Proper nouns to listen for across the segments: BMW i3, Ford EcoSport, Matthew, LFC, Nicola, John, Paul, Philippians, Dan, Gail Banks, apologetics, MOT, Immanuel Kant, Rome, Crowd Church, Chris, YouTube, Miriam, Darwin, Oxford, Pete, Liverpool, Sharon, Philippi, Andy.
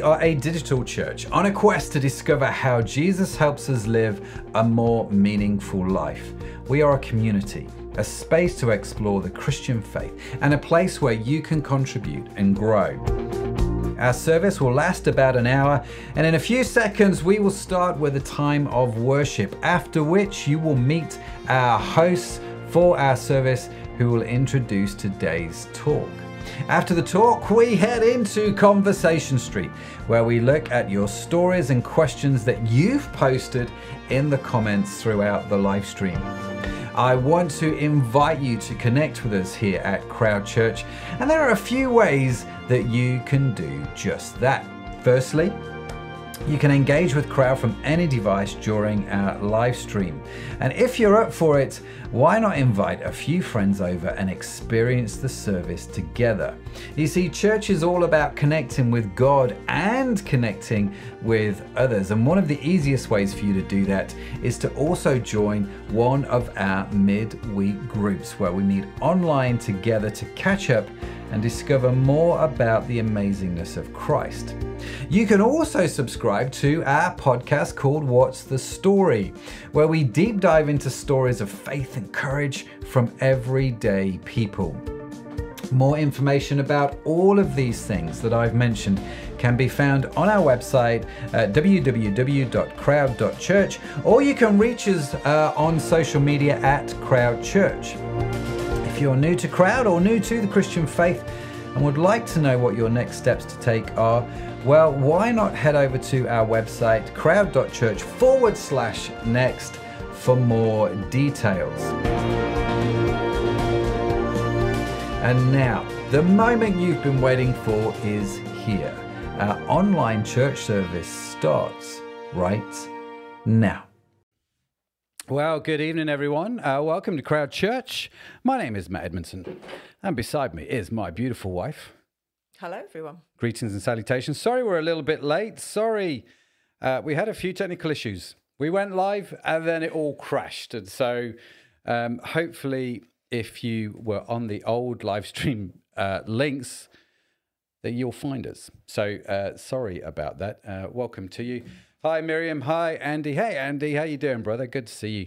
We are a digital church on a quest to discover how Jesus helps us live a more meaningful life. We are a community, a space to explore the Christian faith, and a place where you can contribute and grow. Our service will last about an hour, and in a few seconds we will start with a time of worship, after which you will meet our hosts for our service who will introduce today's talk. After the talk, we head into Conversation Street, where we look at your stories and questions that you've posted in the comments throughout the live stream. I want to invite you to connect with us here at Crowd Church, and there are a few ways that you can do just that. Firstly, you can engage with Crowd from any device during our live stream. And if you're up for it, why not invite a few friends over and experience the service together? You see, church is all about connecting with God and connecting with others. And one of the easiest ways for you to do that is to also join one of our midweek groups where we meet online together to catch up and discover more about the amazingness of Christ. You can also subscribe to our podcast called What's the Story, where we deep dive into stories of faith and courage from everyday people. More information about all of these things that I've mentioned can be found on our website at www.crowd.church, or you can reach us on social media at Crowd Church. If you're new to Crowd or new to the Christian faith and would like to know what your next steps to take are, well, why not head over to our website, crowd.church/next, for more details. And now, the moment you've been waiting for is here. Our online church service starts right now. Well, good evening, everyone. Welcome to Crowd Church. My name is Matt Edmondson, and beside me is my beautiful wife. Hello, everyone. Greetings and salutations. Sorry we're a little bit late. Sorry. We had a few technical issues. We went live, and then it all crashed. And so hopefully, if you were on the old live stream links, that you'll find us. So sorry about that. Welcome to you. Hi, Miriam. Hi, Andy. Hey, Andy. How you doing, brother? Good to see you.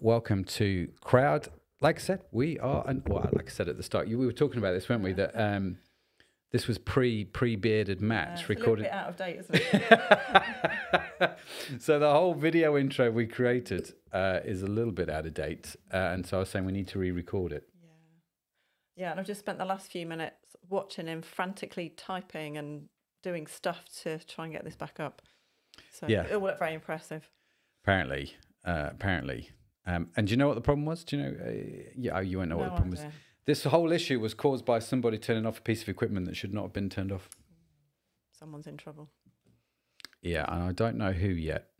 Welcome to Crowd. Like I said, we are... like I said at the start, we were talking about this, weren't we? That this was pre-bearded Matt. It's recorded. A little bit out of date, isn't it? So the whole video intro we created is a little bit out of date. And so I was saying we need to re-record it. Yeah, and I've just spent the last few minutes watching him frantically typing and doing stuff to try and get this back up. So yeah, it looked very impressive. Apparently, and do you know what the problem was? Do you know? Yeah, you won't know what the problem was. This whole issue was caused by somebody turning off a piece of equipment that should not have been turned off. Someone's in trouble. Yeah, and I don't know who yet.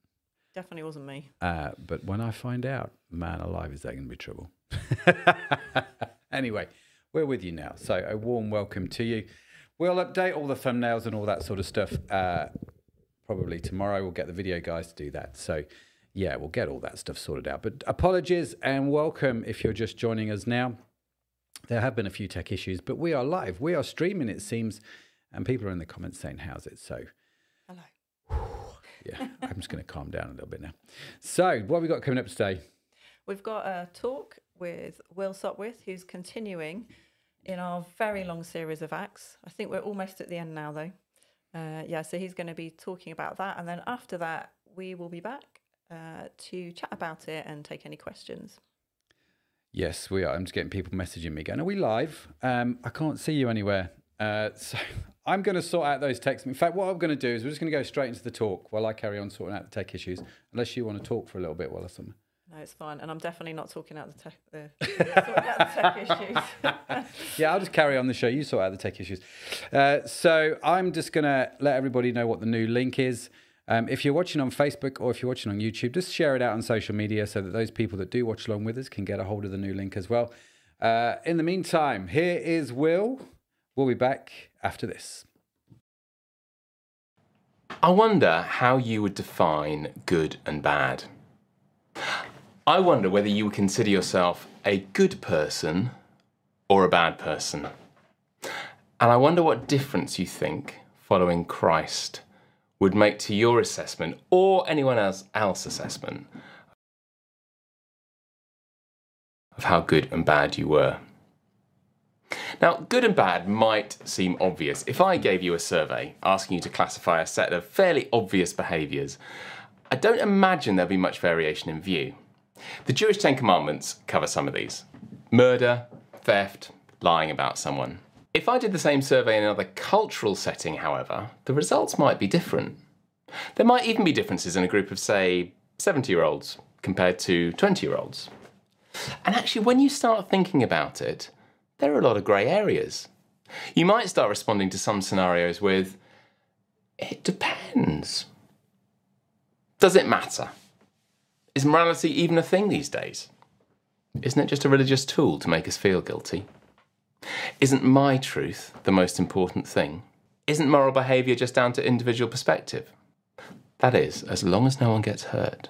Definitely wasn't me. But when I find out, man alive, is that going to be trouble? Anyway, we're with you now, so a warm welcome to you. We'll update all the thumbnails and all that sort of stuff. Probably tomorrow we'll get the video guys to do that. So yeah, we'll get all that stuff sorted out. But apologies and welcome if you're just joining us now. There have been a few tech issues, but we are live. We are streaming, it seems, and people are in the comments saying, how's it? So hello. Yeah, I'm just going to calm down a little bit now. So what have we got coming up today? We've got a talk with Will Sopwith, who's continuing in our very long series of Acts. I think we're almost at the end now, though. Yeah, so he's going to be talking about that. And then after that, we will be back to chat about it and take any questions. Yes, we are. I'm just getting people messaging me going, are we live? I can't see you anywhere. So I'm going to sort out those texts. In fact, what I'm going to do is we're just going to go straight into the talk while I carry on sorting out the tech issues, unless you want to talk for a little bit while I something. No, it's fine. And I'm definitely not talking out the tech issues. Yeah, I'll just carry on the show. You sort out the tech issues. So I'm just going to let everybody know what the new link is. If you're watching on Facebook or if you're watching on YouTube, just share it out on social media so that those people that do watch along with us can get a hold of the new link as well. In the meantime, here is Will. We'll be back after this. I wonder how you would define good and bad. I wonder whether you would consider yourself a good person or a bad person. And I wonder what difference you think following Christ would make to your assessment or anyone else's assessment of how good and bad you were. Now, good and bad might seem obvious. If I gave you a survey asking you to classify a set of fairly obvious behaviours, I don't imagine there'll be much variation in view. The Jewish Ten Commandments cover some of these. Murder, theft, lying about someone. If I did the same survey in another cultural setting, however, the results might be different. There might even be differences in a group of, say, 70-year-olds compared to 20-year-olds. And actually, when you start thinking about it, there are a lot of grey areas. You might start responding to some scenarios with, it depends. Does it matter? Is morality even a thing these days? Isn't it just a religious tool to make us feel guilty? Isn't my truth the most important thing? Isn't moral behaviour just down to individual perspective? That is, as long as no one gets hurt.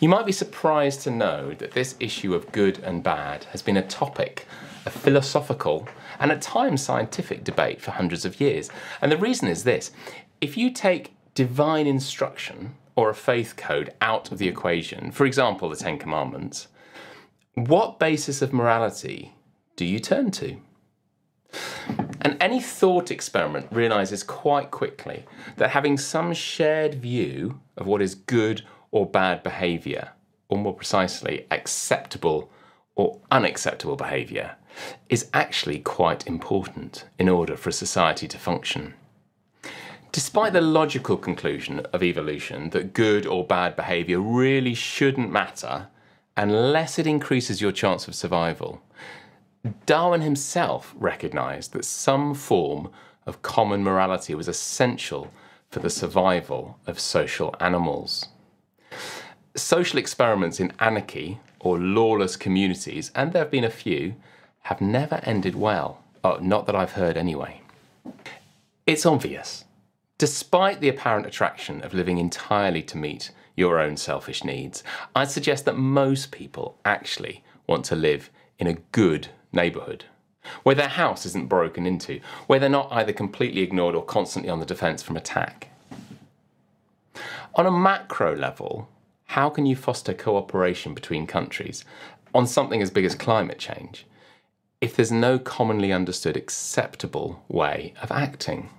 You might be surprised to know that this issue of good and bad has been a topic of philosophical and at times scientific debate for hundreds of years. And the reason is this. If you take divine instruction or a faith code out of the equation, for example, the Ten Commandments, what basis of morality do you turn to? And any thought experiment realises quite quickly that having some shared view of what is good or bad behaviour, or more precisely, acceptable or unacceptable behaviour, is actually quite important in order for a society to function. Despite the logical conclusion of evolution that good or bad behaviour really shouldn't matter unless it increases your chance of survival, Darwin himself recognised that some form of common morality was essential for the survival of social animals. Social experiments in anarchy or lawless communities, and there have been a few, have never ended well. Oh, not that I've heard anyway. It's obvious. Despite the apparent attraction of living entirely to meet your own selfish needs, I'd suggest that most people actually want to live in a good neighbourhood, where their house isn't broken into, where they're not either completely ignored or constantly on the defence from attack. On a macro level, how can you foster cooperation between countries on something as big as climate change if there's no commonly understood acceptable way of acting?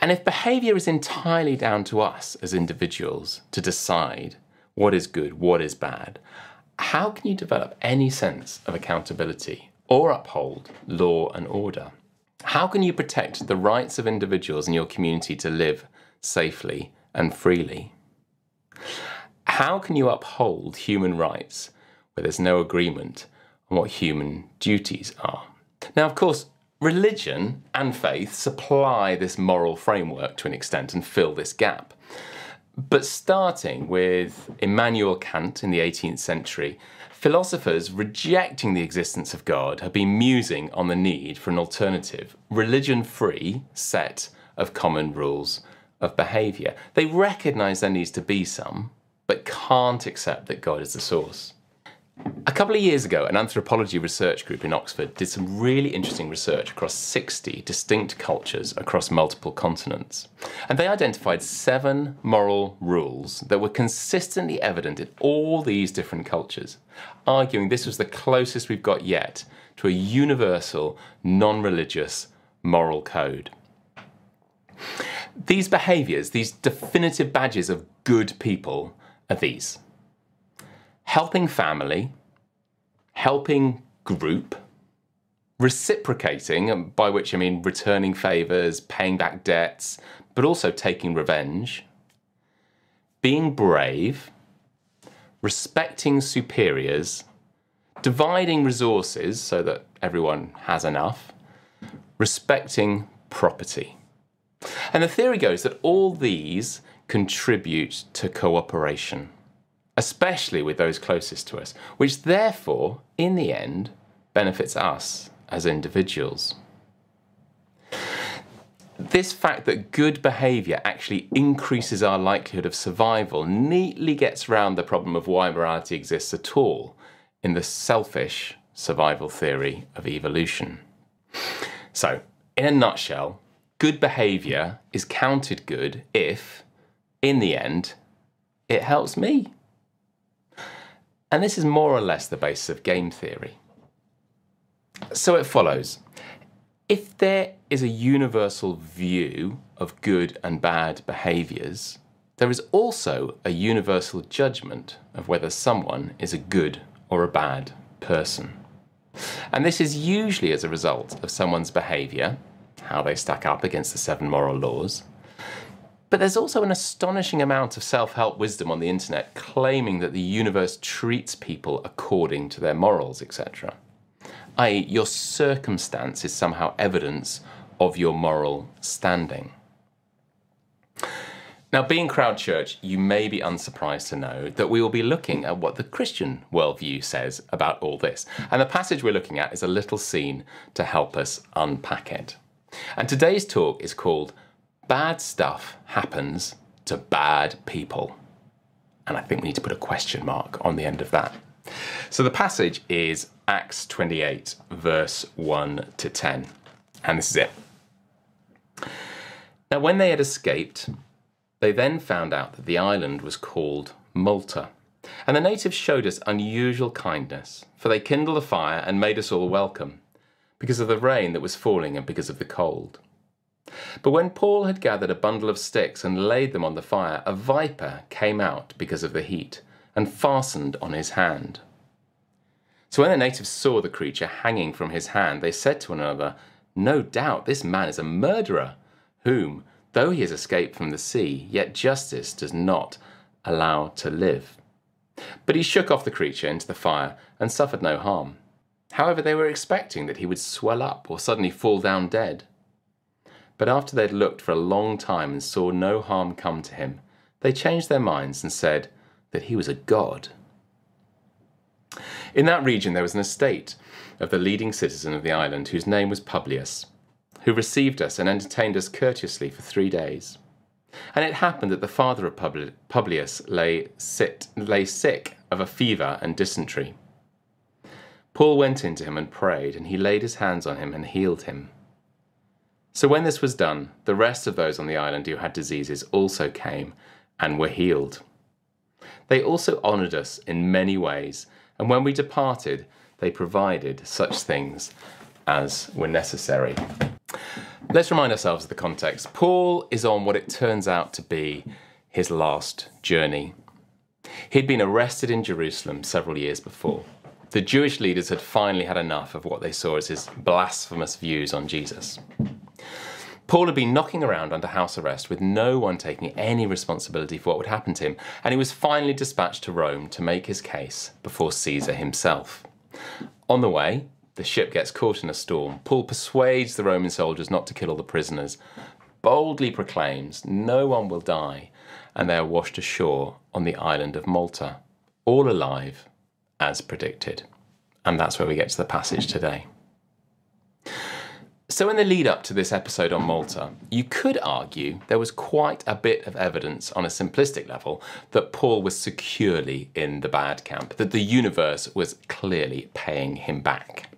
And if behaviour is entirely down to us as individuals to decide what is good, what is bad, how can you develop any sense of accountability or uphold law and order? How can you protect the rights of individuals in your community to live safely and freely? How can you uphold human rights where there's no agreement on what human duties are? Now, of course, religion and faith supply this moral framework to an extent and fill this gap. But starting with Immanuel Kant in the 18th century, philosophers rejecting the existence of God have been musing on the need for an alternative, religion-free set of common rules of behaviour. They recognise there needs to be some, but can't accept that God is the source. A couple of years ago, an anthropology research group in Oxford did some really interesting research across 60 distinct cultures across multiple continents. And they identified 7 moral rules that were consistently evident in all these different cultures, arguing this was the closest we've got yet to a universal, non-religious moral code. These behaviours, these definitive badges of good people, are these. Helping family, helping group, reciprocating, by which I mean returning favours, paying back debts, but also taking revenge, being brave, respecting superiors, dividing resources so that everyone has enough, respecting property. And the theory goes that all these contribute to cooperation, especially with those closest to us, which therefore, in the end, benefits us as individuals. This fact that good behaviour actually increases our likelihood of survival neatly gets round the problem of why morality exists at all in the selfish survival theory of evolution. So, in a nutshell, good behavior is counted good if, in the end, it helps me. And this is more or less the basis of game theory. So it follows, if there is a universal view of good and bad behaviours, there is also a universal judgment of whether someone is a good or a bad person. And this is usually as a result of someone's behaviour, how they stack up against the 7 moral laws. But there's also an astonishing amount of self-help wisdom on the internet claiming that the universe treats people according to their morals, etc. i.e., your circumstance is somehow evidence of your moral standing. Now, being Crowd Church, you may be unsurprised to know that we will be looking at what the Christian worldview says about all this. And the passage we're looking at is a little scene to help us unpack it. And today's talk is called Bad Stuff Happens to Bad People. And I think we need to put a question mark on the end of that. So the passage is Acts 28, verse 1-10. And this is it. Now, when they had escaped, they then found out that the island was called Malta. And the natives showed us unusual kindness, for they kindled a fire and made us all welcome, because of the rain that was falling and because of the cold. But when Paul had gathered a bundle of sticks and laid them on the fire, a viper came out because of the heat and fastened on his hand. So when the natives saw the creature hanging from his hand, they said to one another, "No doubt this man is a murderer, whom, though he has escaped from the sea, yet justice does not allow to live." But he shook off the creature into the fire and suffered no harm. However, they were expecting that he would swell up or suddenly fall down dead. But after they had looked for a long time and saw no harm come to him, they changed their minds and said that he was a god. In that region there was an estate of the leading citizen of the island, whose name was Publius, who received us and entertained us courteously for 3 days. And it happened that the father of Publius lay sick of a fever and dysentery. Paul went in to him and prayed, and he laid his hands on him and healed him. So when this was done, the rest of those on the island who had diseases also came and were healed. They also honoured us in many ways, and when we departed, they provided such things as were necessary. Let's remind ourselves of the context. Paul is on what it turns out to be his last journey. He'd been arrested in Jerusalem several years before. The Jewish leaders had finally had enough of what they saw as his blasphemous views on Jesus. Paul had been knocking around under house arrest with no one taking any responsibility for what would happen to him, and he was finally dispatched to Rome to make his case before Caesar himself. On the way, the ship gets caught in a storm. Paul persuades the Roman soldiers not to kill all the prisoners, boldly proclaims no one will die, and they are washed ashore on the island of Malta, all alive as predicted. And that's where we get to the passage today. So in the lead up to this episode on Malta, you could argue there was quite a bit of evidence on a simplistic level that Paul was securely in the bad camp, that the universe was clearly paying him back.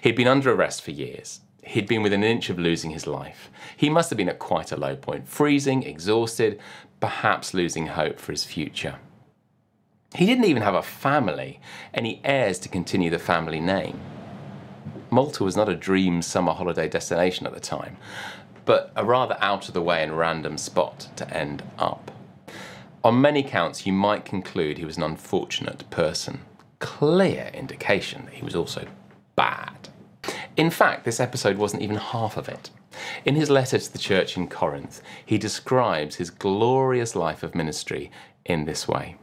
He'd been under arrest for years. He'd been within an inch of losing his life. He must have been at quite a low point, freezing, exhausted, perhaps losing hope for his future. He didn't even have a family, any heirs to continue the family name. Malta was not a dream summer holiday destination at the time, but a rather out-of-the-way and random spot to end up. On many counts, you might conclude he was an unfortunate person. Clear indication that he was also bad. In fact, this episode wasn't even half of it. In his letter to the church in Corinth, he describes his glorious life of ministry in this way.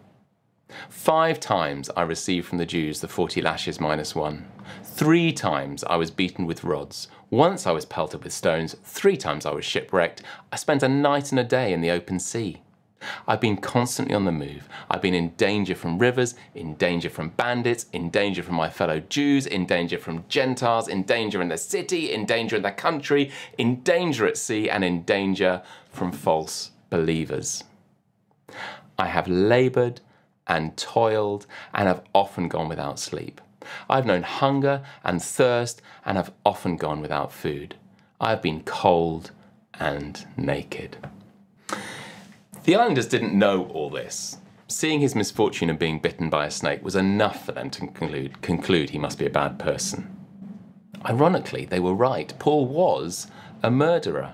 5 times I received from the Jews the 40 lashes minus 1. 3 times I was beaten with rods. Once I was pelted with stones. 3 times I was shipwrecked. I spent a night and a day in the open sea. I've been constantly on the move. I've been in danger from rivers, in danger from bandits, in danger from my fellow Jews, in danger from Gentiles, in danger in the city, in danger in the country, in danger at sea, and in danger from false believers. I have laboured and toiled, and have often gone without sleep. I've known hunger and thirst, and have often gone without food. I've been cold and naked. The islanders didn't know all this. Seeing his misfortune of being bitten by a snake was enough for them to conclude he must be a bad person. Ironically, they were right. Paul was a murderer.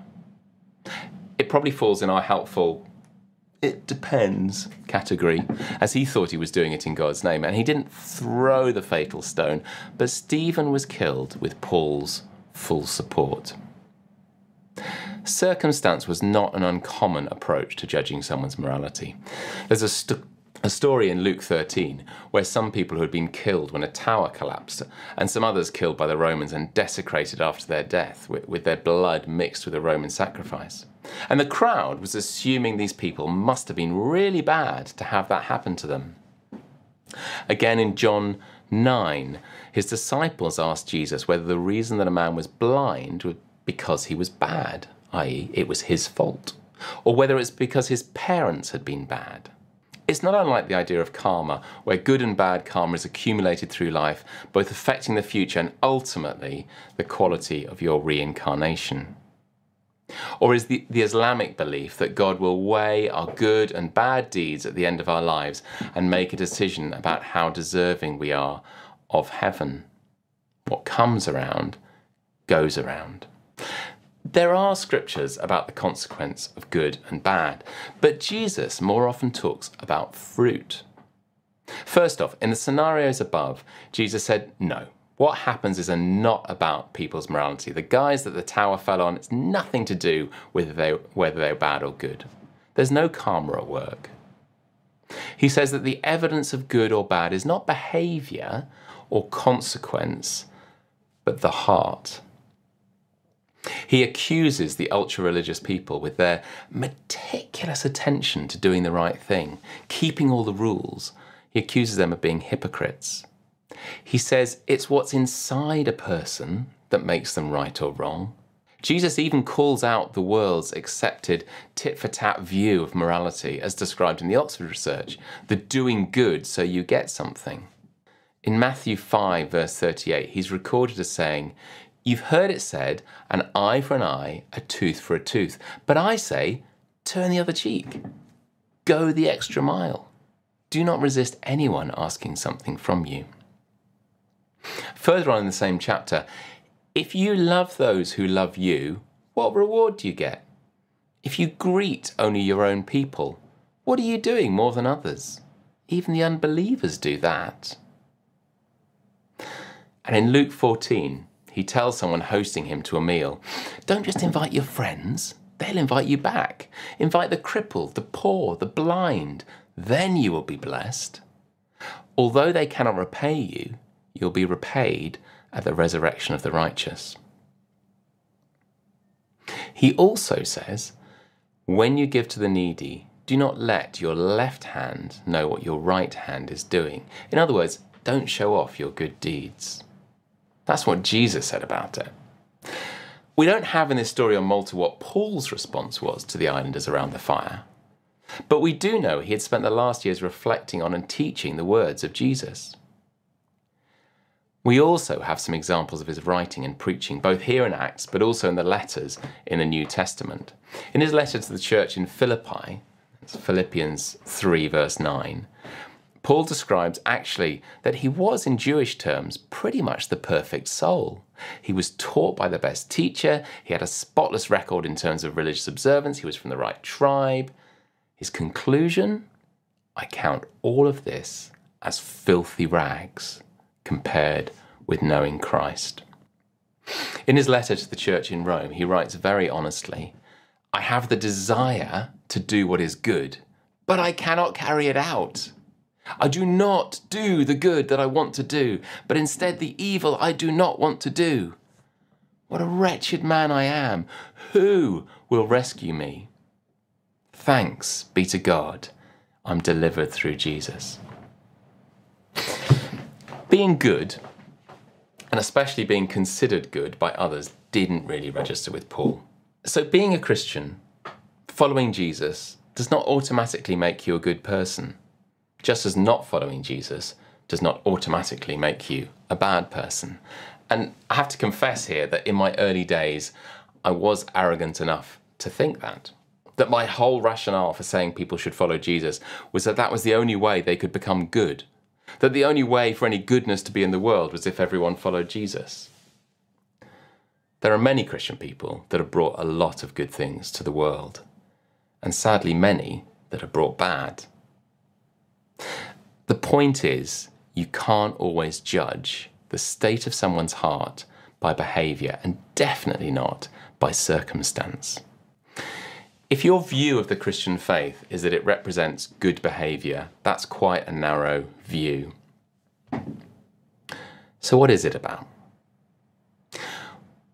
It probably falls in our helpful, it depends, category, as he thought he was doing it in God's name, and he didn't throw the fatal stone, but Stephen was killed with Paul's full support. Circumstance was not an uncommon approach to judging someone's morality. There's a story in Luke 13 where some people who had been killed when a tower collapsed and some others killed by the Romans and desecrated after their death with their blood mixed with a Roman sacrifice. And the crowd was assuming these people must have been really bad to have that happen to them. Again in John 9, his disciples asked Jesus whether the reason that a man was blind was because he was bad, i.e. it was his fault, or whether it's because his parents had been bad. It's not unlike the idea of karma, where good and bad karma is accumulated through life, both affecting the future and ultimately the quality of your reincarnation. Or is the Islamic belief that God will weigh our good and bad deeds at the end of our lives and make a decision about how deserving we are of heaven. What comes around goes around. There are scriptures about the consequence of good and bad, but Jesus more often talks about fruit. First off, in the scenarios above, Jesus said no. What happens is not about people's morality. The guys that the tower fell on, it's nothing to do with whether they're bad or good. There's no karma at work. He says that the evidence of good or bad is not behaviour or consequence, but the heart. He accuses the ultra-religious people with their meticulous attention to doing the right thing, keeping all the rules. He accuses them of being hypocrites. He says it's what's inside a person that makes them right or wrong. Jesus even calls out the world's accepted tit-for-tat view of morality, as described in the Oxford research, the doing good so you get something. In Matthew 5, verse 38, he's recorded as saying, "You've heard it said, an eye for an eye, a tooth for a tooth. But I say, turn the other cheek. Go the extra mile. Do not resist anyone asking something from you." Further on in the same chapter, "If you love those who love you, what reward do you get? If you greet only your own people, what are you doing more than others? Even the unbelievers do that." And in Luke 14, he tells someone hosting him to a meal, "Don't just invite your friends, they'll invite you back. Invite the crippled, the poor, the blind, then you will be blessed. Although they cannot repay you, you'll be repaid at the resurrection of the righteous." He also says, "When you give to the needy, do not let your left hand know what your right hand is doing." In other words, don't show off your good deeds. That's what Jesus said about it. We don't have in this story on Malta what Paul's response was to the islanders around the fire, but we do know he had spent the last years reflecting on and teaching the words of Jesus. We also have some examples of his writing and preaching, both here in Acts, but also in the letters in the New Testament. In his letter to the church in Philippi, Philippians 3 verse 9, Paul describes actually that he was, in Jewish terms, pretty much the perfect soul. He was taught by the best teacher, he had a spotless record in terms of religious observance, he was from the right tribe. His conclusion? "I count all of this as filthy rags compared with knowing Christ." In his letter to the church in Rome, he writes very honestly, "I have the desire to do what is good, but I cannot carry it out. I do not do the good that I want to do, but instead the evil I do not want to do. What a wretched man I am. Who will rescue me? Thanks be to God, I'm delivered through Jesus." Being good, and especially being considered good by others, didn't really register with Paul. So being a Christian, following Jesus, does not automatically make you a good person, just as not following Jesus does not automatically make you a bad person. And I have to confess here that in my early days, I was arrogant enough to think that. That my whole rationale for saying people should follow Jesus was that that was the only way they could become good. That the only way for any goodness to be in the world was if everyone followed Jesus. There are many Christian people that have brought a lot of good things to the world, and sadly many that have brought bad. The point is, you can't always judge the state of someone's heart by behaviour, and definitely not by circumstance. If your view of the Christian faith is that it represents good behaviour, that's quite a narrow view. So what is it about?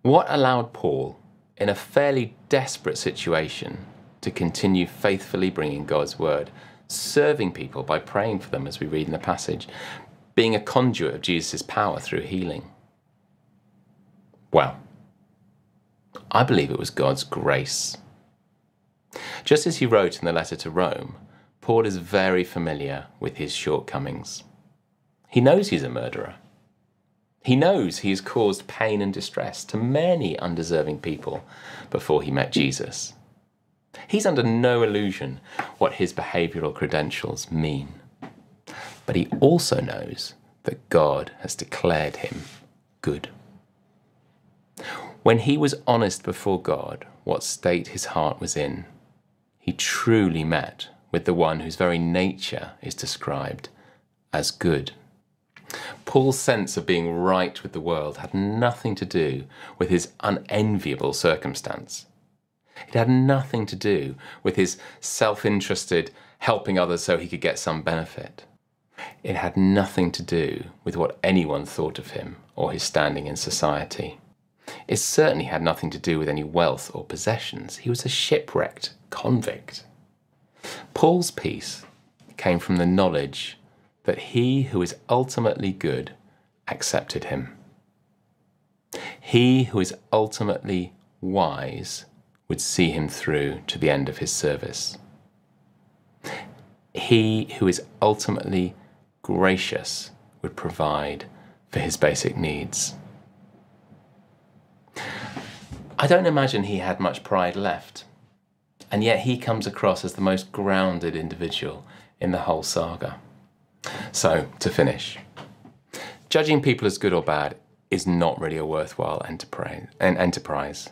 What allowed Paul, in a fairly desperate situation, to continue faithfully bringing God's word, serving people by praying for them, as we read in the passage, being a conduit of Jesus' power through healing? Well, I believe it was God's grace. Just as he wrote in the letter to Rome, Paul is very familiar with his shortcomings. He knows he's a murderer. He knows he has caused pain and distress to many undeserving people before he met Jesus. He's under no illusion what his behavioural credentials mean. But he also knows that God has declared him good. When he was honest before God what state his heart was in, he truly met with the one whose very nature is described as good. Paul's sense of being right with the world had nothing to do with his unenviable circumstance. It had nothing to do with his self-interested helping others so he could get some benefit. It had nothing to do with what anyone thought of him or his standing in society. It certainly had nothing to do with any wealth or possessions. He was a shipwrecked convict. Paul's peace came from the knowledge that he who is ultimately good accepted him. He who is ultimately wise would see him through to the end of his service. He who is ultimately gracious would provide for his basic needs. I don't imagine he had much pride left, and yet he comes across as the most grounded individual in the whole saga. So, to finish, judging people as good or bad is not really a worthwhile enterprise.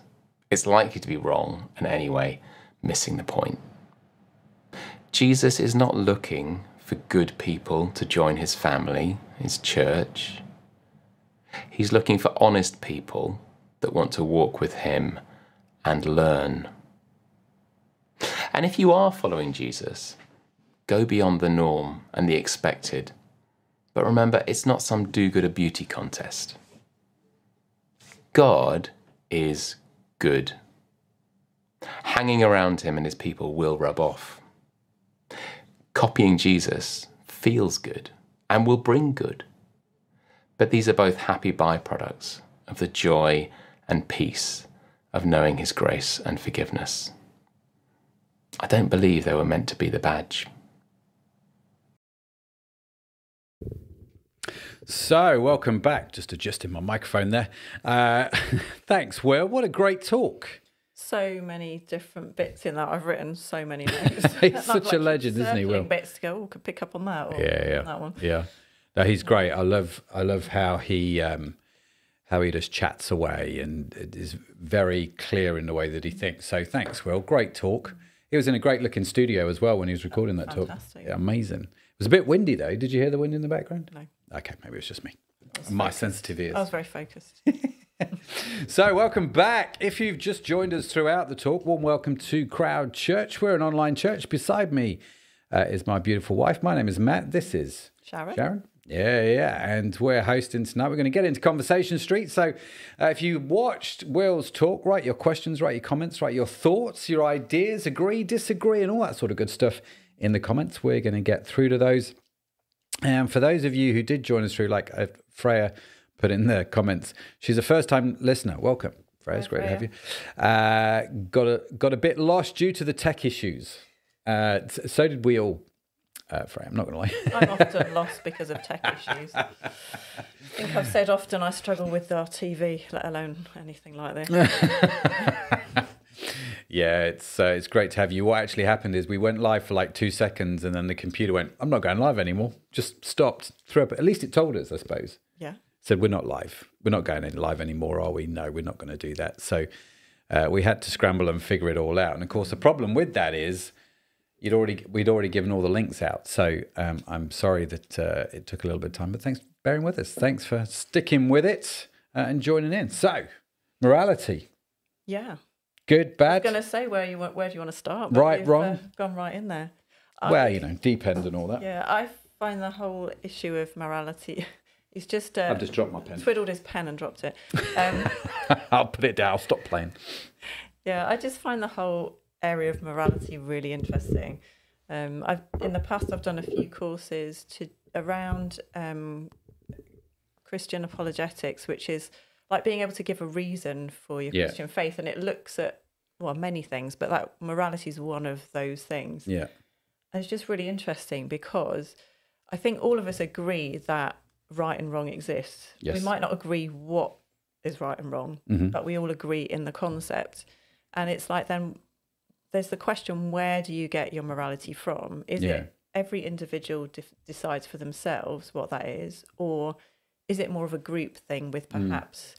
It's likely to be wrong and anyway, missing the point. Jesus is not looking for good people to join his family, his church. He's looking for honest people that want to walk with him and learn. And if you are following Jesus, go beyond the norm and the expected. But remember, it's not some do-gooder beauty contest. God is good. Hanging around him and his people will rub off. Copying Jesus feels good and will bring good. But these are both happy byproducts of the joy and peace of knowing his grace and forgiveness. I don't believe they were meant to be the badge. So, welcome back. Just adjusting my microphone there. Thanks, Will. What a great talk. So many different bits in that. I've written so many notes. He's such a legend, isn't he, Will? Bits to go, oh, could pick up on that, or yeah. That one. Yeah. No, he's great. I love how he just chats away and is very clear in the way that he thinks. So, thanks, Will. Great talk. He was in a great looking studio as well when he was recording that talk. Fantastic. Yeah, amazing. It was a bit windy, though. Did you hear the wind in the background? No. Okay, maybe it's just me. My sensitive ears. I was very focused. So, welcome back. If you've just joined us throughout the talk, warm welcome to Crowd Church. We're an online church. Beside me is my beautiful wife. My name is Matt. This is Sharon. Sharon. Yeah. And we're hosting tonight. We're going to get into Conversation Street. So, if you watched Will's talk, write your questions, write your comments, write your thoughts, your ideas, agree, disagree, and all that sort of good stuff in the comments. We're going to get through to those. And for those of you who did join us through, like Freya put in the comments, she's a first-time listener. Welcome, Freya. It's great to have you. Got a bit lost due to the tech issues. So did we all, Freya. I'm not going to lie. I'm often lost because of tech issues. I think I've said often I struggle with our TV, let alone anything like this. Yeah, it's great to have you. What actually happened is we went live for like 2 seconds and then the computer went, I'm not going live anymore. Just stopped, threw up. At least it told us, I suppose. Yeah. Said, we're not live. We're not going live anymore, are we? No, we're not going to do that. So we had to scramble and figure it all out. And of course, the problem with that is we'd already given all the links out. So I'm sorry that it took a little bit of time, but thanks for bearing with us. Thanks for sticking with it and joining in. So morality. Yeah. Good, bad. I was going to say, where do you want to start? Right, wrong. Gone right in there. Well, you know, deep end and all that. Yeah, I find the whole issue of morality is just... I've just dropped my pen. Twiddled his pen and dropped it. I'll put it down. I'll stop playing. Yeah, I just find the whole area of morality really interesting. In the past, I've done a few courses around Christian apologetics, which is... like being able to give a reason for your Christian faith, and it looks at, well, many things, but like morality is one of those things. Yeah. And it's just really interesting because I think all of us agree that right and wrong exists. Yes. We might not agree what is right and wrong, but we all agree in the concept. And it's like then there's the question, where do you get your morality from? Is it every individual decides for themselves what that is, or... is it more of a group thing with perhaps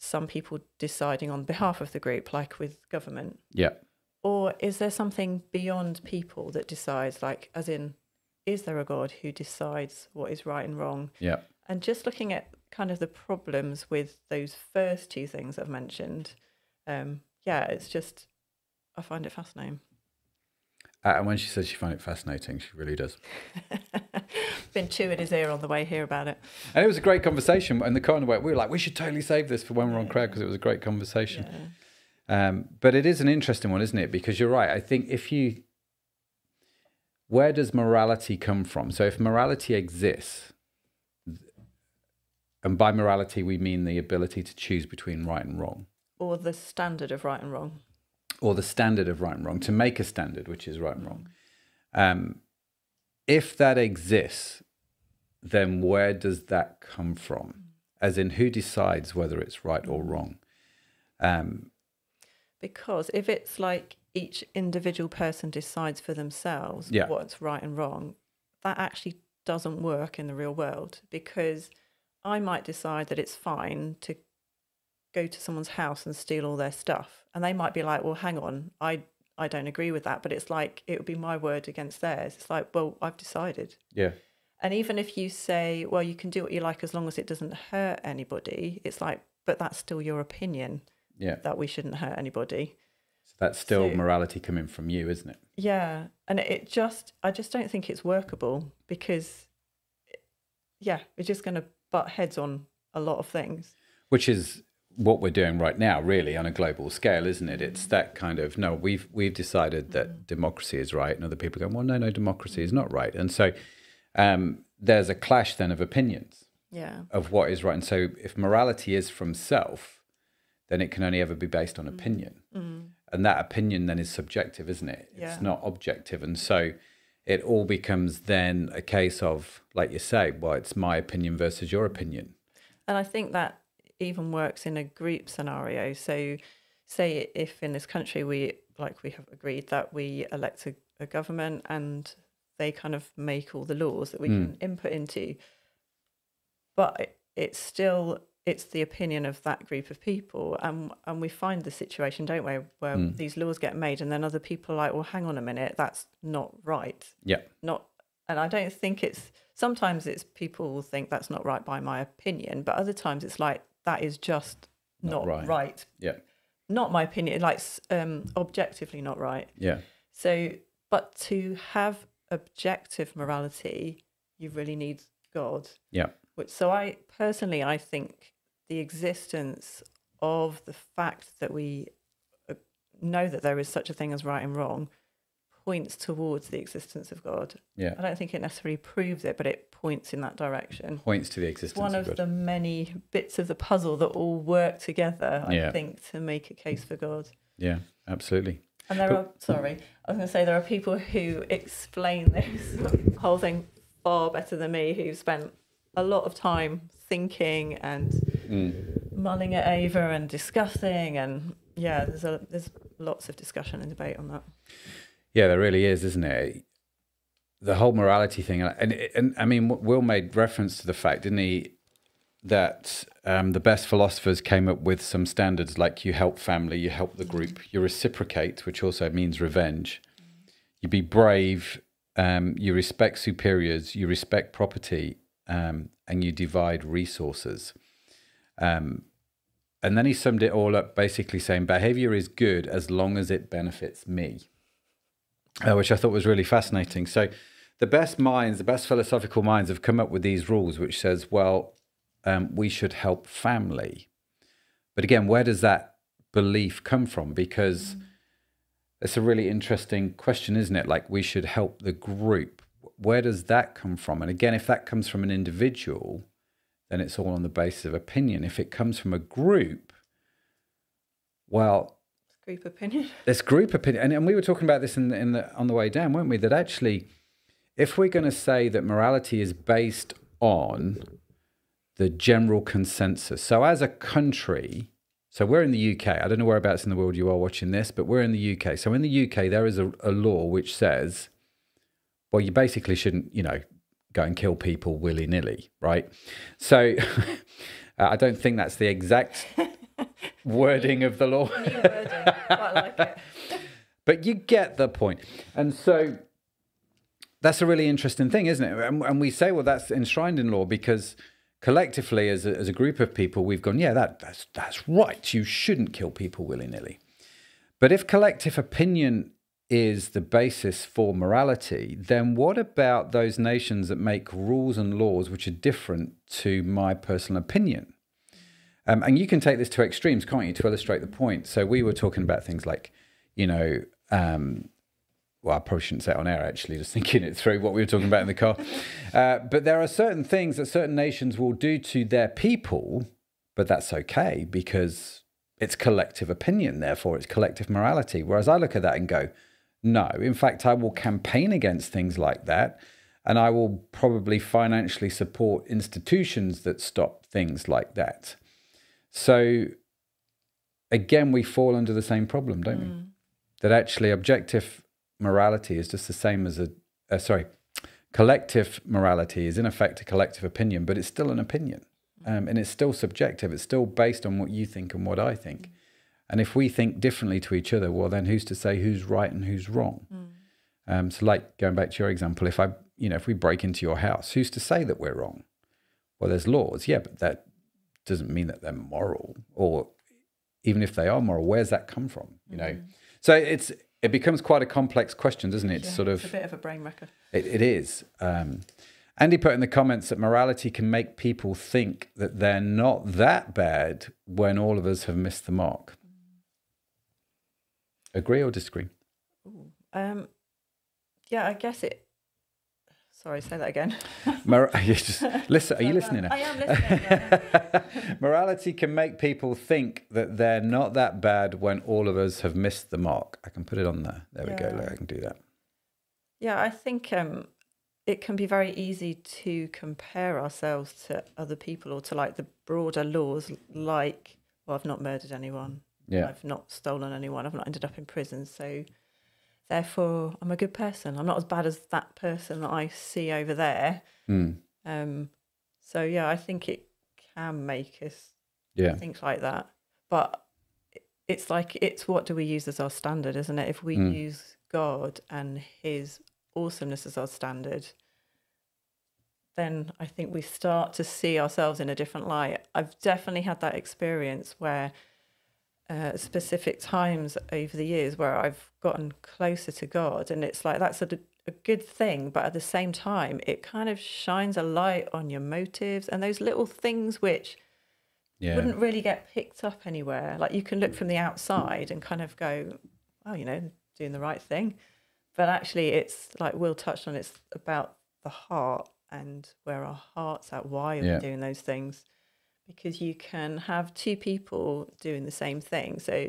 some people deciding on behalf of the group, like with government? Yeah. Or is there something beyond people that decides, like, as in, is there a God who decides what is right and wrong? Yeah. And just looking at kind of the problems with those first two things I've mentioned, yeah, it's just, I find it fascinating. And when she says she finds it fascinating, she really does. Been chewing his ear on the way here about it. And it was a great conversation. And the kind of way we were like, we should totally save this for when we're on Crowd because it was a great conversation. Yeah. But it is an interesting one, isn't it? Because you're right. I think where does morality come from? So if morality exists, and by morality we mean the ability to choose between right and wrong. Or the standard of right and wrong. Or the standard of right and wrong, to make a standard, which is right and wrong. If that exists, then where does that come from? As in, who decides whether it's right or wrong? Because if it's like each individual person decides for themselves what's right and wrong, that actually doesn't work in the real world, because I might decide that it's fine to go to someone's house and steal all their stuff. And they might be like, well, hang on, I don't agree with that. But it's like, it would be my word against theirs. It's like, well, I've decided. Yeah. And even if you say, well, you can do what you like as long as it doesn't hurt anybody, it's like, but that's still your opinion that we shouldn't hurt anybody. So that's still morality coming from you, isn't it? Yeah. And it just, I just don't think it's workable because, yeah, we're just going to butt heads on a lot of things. Which is... what we're doing right now, really, on a global scale, isn't it? It's that kind of, no, we've decided that democracy is right, and other people go, well, no, democracy is not right. And so there's a clash then of opinions of what is right. And so if morality is from self, then it can only ever be based on opinion. And that opinion then is subjective, isn't it? It's not objective. And so it all becomes then a case of, like you say, well, it's my opinion versus your opinion. And I think that even works in a group scenario. So say if in this country we have agreed that we elect a government and they kind of make all the laws that we can input into, but it's the opinion of that group of people, and we find the situation, don't we, where these laws get made and then other people are like, well, hang on a minute, that's not right. And I don't think it's, sometimes it's people will think that's not right by my opinion, but other times it's like, that is just not right. Yeah. Not my opinion, like objectively not right. Yeah. So, but to have objective morality, you really need God. Yeah. So I think the existence of the fact that we know that there is such a thing as right and wrong points towards the existence of God. Yeah. I don't think it necessarily proves it, but it points in that direction. It points to the existence of God. One of the many bits of the puzzle that all work together, I think, to make a case for God. Yeah, absolutely. And there are people who explain this whole thing far better than me, who spent a lot of time thinking and mulling it over and discussing, and yeah, there's lots of discussion and debate on that. Yeah, there really is, isn't it? The whole morality thing. And I mean, Will made reference to the fact, didn't he, that the best philosophers came up with some standards, like you help family, you help the group, you reciprocate, which also means revenge, you be brave, you respect superiors, you respect property, and you divide resources. And then he summed it all up basically saying behavior is good as long as it benefits me, which I thought was really fascinating. So the best minds, the best philosophical minds have come up with these rules, which says, well, we should help family. But again, where does that belief come from? Because it's a really interesting question, isn't it? Like, we should help the group. Where does that come from? And again, if that comes from an individual, then it's all on the basis of opinion. If it comes from a group, well, it's group opinion. There's group opinion. And we were talking about this on the way down, weren't we? That actually, if we're going to say that morality is based on the general consensus. So as a country, so we're in the UK. I don't know whereabouts in the world you are watching this, but we're in the UK. So in the UK, there is a law which says, well, you basically shouldn't, you know, go and kill people willy-nilly, right? So I don't think that's the exact wording of the law. New wording. Quite like it. But you get the point. And so that's a really interesting thing, isn't it? And we say, well, that's enshrined in law because collectively, as a group of people, we've gone, yeah, that's right. You shouldn't kill people willy-nilly. But if collective opinion is the basis for morality, then what about those nations that make rules and laws which are different to my personal opinion? And you can take this to extremes, can't you, to illustrate the point? So we were talking about things like, you know, well, I probably shouldn't say it on air, actually, just thinking it through what we were talking about in the car. But there are certain things that certain nations will do to their people, but that's okay because it's collective opinion, therefore it's collective morality. Whereas I look at that and go, no, in fact, I will campaign against things like that, and I will probably financially support institutions that stop things like that. So again, we fall under the same problem, don't we? That actually objective morality is just the same as collective morality is in effect a collective opinion, but it's still an opinion, and it's still subjective. It's still based on what you think and what I think. And if we think differently to each other, well, then who's to say who's right and who's wrong? So like going back to your example, if we break into your house, who's to say that we're wrong? Well, there's laws, yeah, but that doesn't mean that they're moral, or even if they are moral, where's that come from? You know, so it becomes quite a complex question, doesn't it? Yeah, it's a bit of a brain wrecker. It is. Andy put in the comments that morality can make people think that they're not that bad when all of us have missed the mark. Agree or disagree? Yeah, I guess it. Sorry, say that again. Are you listening now? I am listening. Yeah. Morality can make people think that they're not that bad when all of us have missed the mark. I can put it on there. There we go. Look, I can do that. Yeah, I think it can be very easy to compare ourselves to other people or to like the broader laws, like, well, I've not murdered anyone. Yeah. I've not stolen anyone. I've not ended up in prison. So therefore, I'm a good person. I'm not as bad as that person that I see over there. So, yeah, I think it can make us think like that. But it's like, it's what do we use as our standard, isn't it? If we use God and his awesomeness as our standard, then I think we start to see ourselves in a different light. I've definitely had that experience where specific times over the years where I've gotten closer to God, and it's like that's a good thing, but at the same time it kind of shines a light on your motives and those little things which wouldn't really get picked up anywhere. Like you can look from the outside and kind of go, oh, you know, doing the right thing, but actually it's like Will touched on, it's about the heart and where our heart's at, why are we doing those things. Because you can have two people doing the same thing. So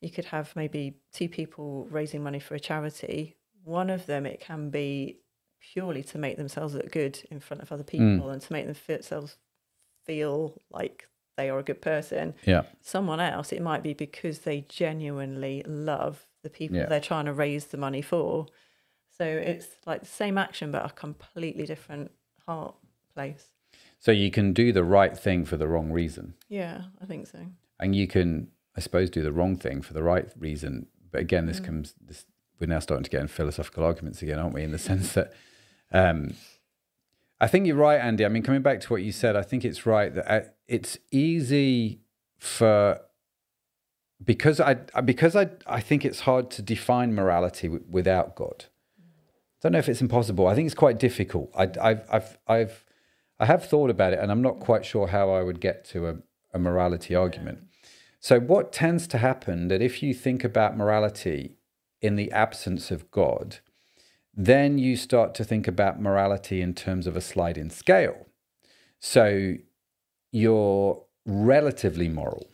you could have maybe two people raising money for a charity. One of them, it can be purely to make themselves look good in front of other people and to make themselves feel like they are a good person. Yeah. Someone else, it might be because they genuinely love the people they're trying to raise the money for. So it's like the same action, but a completely different heart place. So you can do the right thing for the wrong reason. Yeah, I think so. And you can, I suppose, do the wrong thing for the right reason. But again, this comes, we're now starting to get in philosophical arguments again, aren't we? In the sense that, I think you're right, Andy. I mean, coming back to what you said, I think it's right that it's easy for, because I think it's hard to define morality without God. I don't know if it's impossible. I think it's quite difficult. I have thought about it, and I'm not quite sure how I would get to a morality argument. So what tends to happen that if you think about morality in the absence of God, then you start to think about morality in terms of a sliding scale. So you're relatively moral.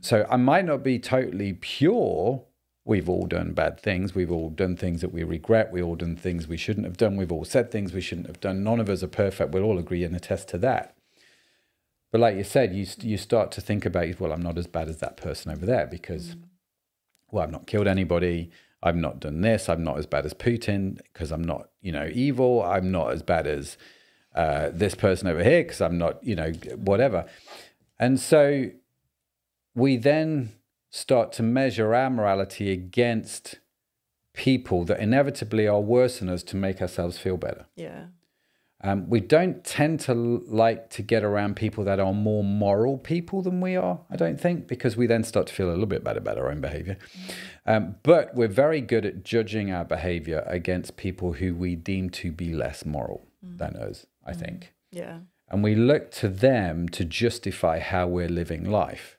So I might not be totally pure. We've all done bad things. We've all done things that we regret. We've all done things we shouldn't have done. We've all said things we shouldn't have done. None of us are perfect. We'll all agree and attest to that. But like you said, you start to think about, well, I'm not as bad as that person over there because, well, I've not killed anybody. I've not done this. I'm not as bad as Putin because I'm not, evil. I'm not as bad as this person over here because I'm not, whatever. And so we then start to measure our morality against people that inevitably are worse than us to make ourselves feel better. Yeah. We don't tend to like to get around people that are more moral people than we are, I don't think, because we then start to feel a little bit bad about our own behavior. But we're very good at judging our behavior against people who we deem to be less moral than us, I think. Yeah. And we look to them to justify how we're living life.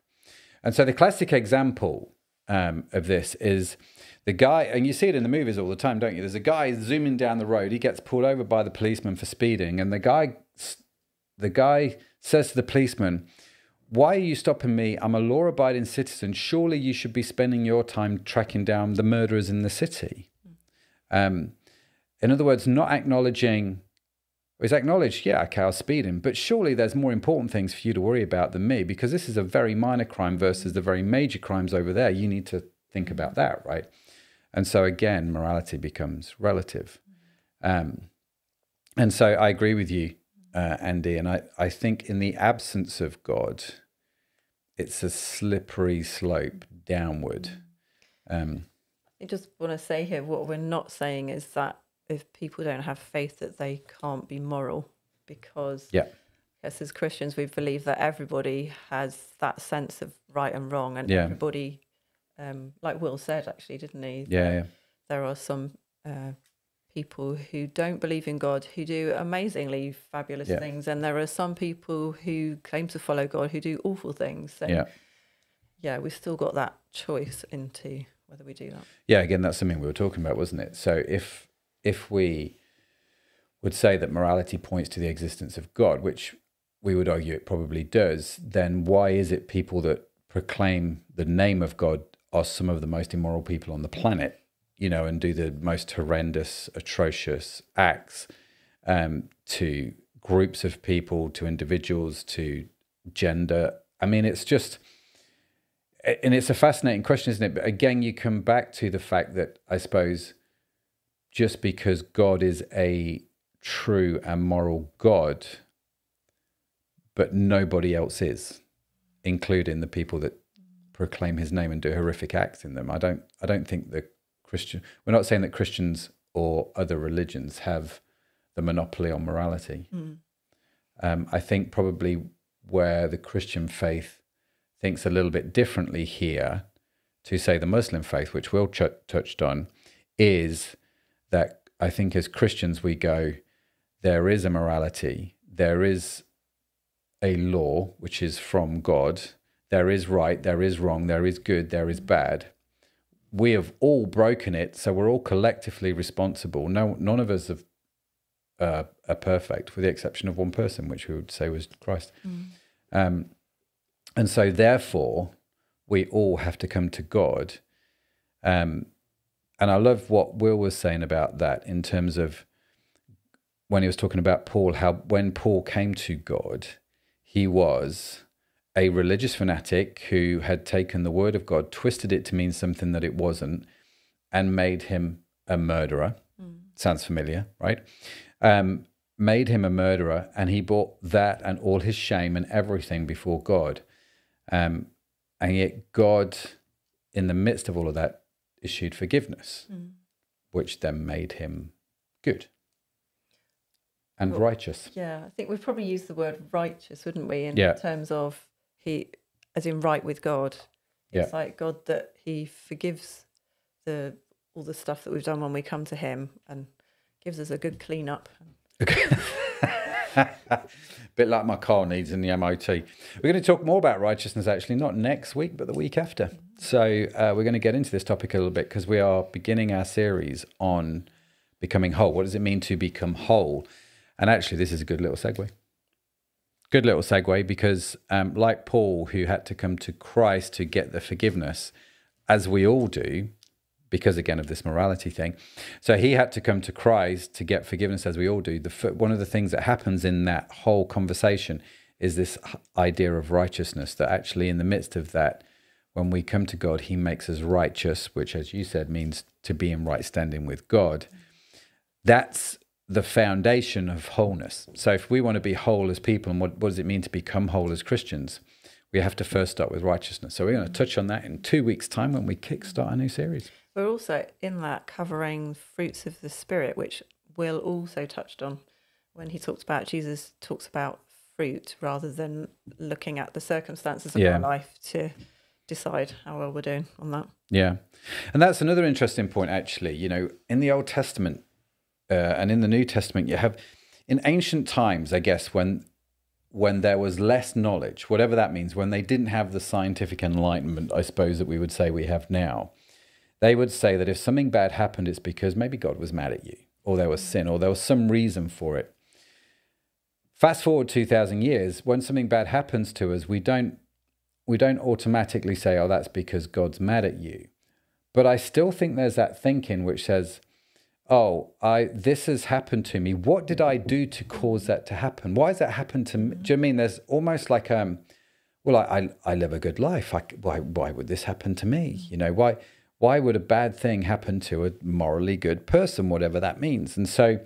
And so the classic example of this is the guy, and you see it in the movies all the time, don't you? There's a guy zooming down the road. He gets pulled over by the policeman for speeding. And the guy says to the policeman, "Why are you stopping me? I'm a law-abiding citizen. Surely you should be spending your time tracking down the murderers in the city." In other words, not acknowledging... It's acknowledged, yeah, okay, I was speeding, but surely there's more important things for you to worry about than me, because this is a very minor crime versus the very major crimes over there. You need to think about that, right? And so again, morality becomes relative. And so I agree with you, Andy, and I think in the absence of God, it's a slippery slope downward. I just want to say here, what we're not saying is that if people don't have faith that they can't be moral, because I guess as Christians, we believe that everybody has that sense of right and wrong, and everybody, like Will said, actually, didn't he? Yeah. There are some people who don't believe in God who do amazingly fabulous things, and there are some people who claim to follow God who do awful things. So yeah, we've still got that choice into whether we do that. Yeah, again, that's something we were talking about, wasn't it? So if we would say that morality points to the existence of God, which we would argue it probably does, then why is it people that proclaim the name of God are some of the most immoral people on the planet, and do the most horrendous, atrocious acts to groups of people, to individuals, to gender? I mean, it's just... And it's a fascinating question, isn't it? But again, you come back to the fact that, I suppose... just because God is a true and moral God, but nobody else is, including the people that proclaim his name and do horrific acts in them. I don't think the Christian, we're not saying that Christians or other religions have the monopoly on morality. I think probably where the Christian faith thinks a little bit differently here to, say, the Muslim faith, which Will touched on, is... that I think as Christians we go, there is a morality, there is a law which is from God, there is right, there is wrong, there is good, there is bad. We have all broken it, so we're all collectively responsible. None of us are perfect, with the exception of one person, which we would say was Christ. And so therefore, we all have to come to God. And I love what Will was saying about that in terms of when he was talking about Paul, how when Paul came to God, he was a religious fanatic who had taken the word of God, twisted it to mean something that it wasn't, and made him a murderer. Sounds familiar, right? Made him a murderer, and he brought that and all his shame and everything before God. And yet God, in the midst of all of that, issued forgiveness, which then made him good and righteous. Yeah, I think we've probably used the word righteous, wouldn't we, in terms of he, as in right with God. It's like God, that he forgives the all the stuff that we've done when we come to him and gives us a good clean up. Bit like my car needs in the MOT. We're going to talk more about righteousness, actually, not next week, but the week after. So we're going to get into this topic a little bit because we are beginning our series on becoming whole. What does it mean to become whole? And actually, this is a good little segue. Good little segue because like Paul, who had to come to Christ to get the forgiveness, as we all do, because, again, of this morality thing. So he had to come to Christ to get forgiveness, as we all do. One of the things that happens in that whole conversation is this idea of righteousness, that actually in the midst of that, when we come to God, he makes us righteous, which, as you said, means to be in right standing with God. That's the foundation of wholeness. So if we want to be whole as people, and what does it mean to become whole as Christians? We have to first start with righteousness. So we're going to touch on that in 2 weeks' time when we kickstart our new series. We're also in that covering fruits of the Spirit, which Will also touched on when he talked about, Jesus talks about fruit rather than looking at the circumstances of our life to decide how well we're doing on that. Yeah. And that's another interesting point, actually. You know, in the Old Testament and in the New Testament, you have, in ancient times, I guess, when there was less knowledge, whatever that means, when they didn't have the scientific enlightenment, I suppose, that we would say we have now, they would say that if something bad happened, it's because maybe God was mad at you, or there was sin, or there was some reason for it. Fast forward 2,000 years, when something bad happens to us, we don't automatically say, oh, that's because God's mad at you. But I still think there's that thinking which says, oh, this has happened to me. What did I do to cause that to happen? Why has that happened to me? Do you know what I mean? There's almost like, I live a good life. Why would this happen to me? You know, why would a bad thing happen to a morally good person, whatever that means? And so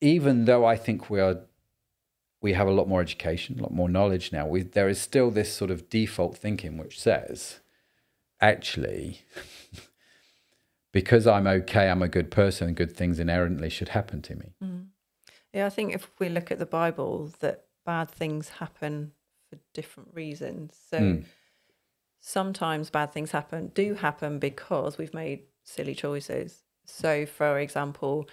even though I think we have a lot more education, a lot more knowledge now, there is still this sort of default thinking which says, actually, because I'm okay, I'm a good person, good things inherently should happen to me. Yeah, I think if we look at the Bible, that bad things happen for different reasons. So sometimes bad things happen because we've made silly choices. So, for example,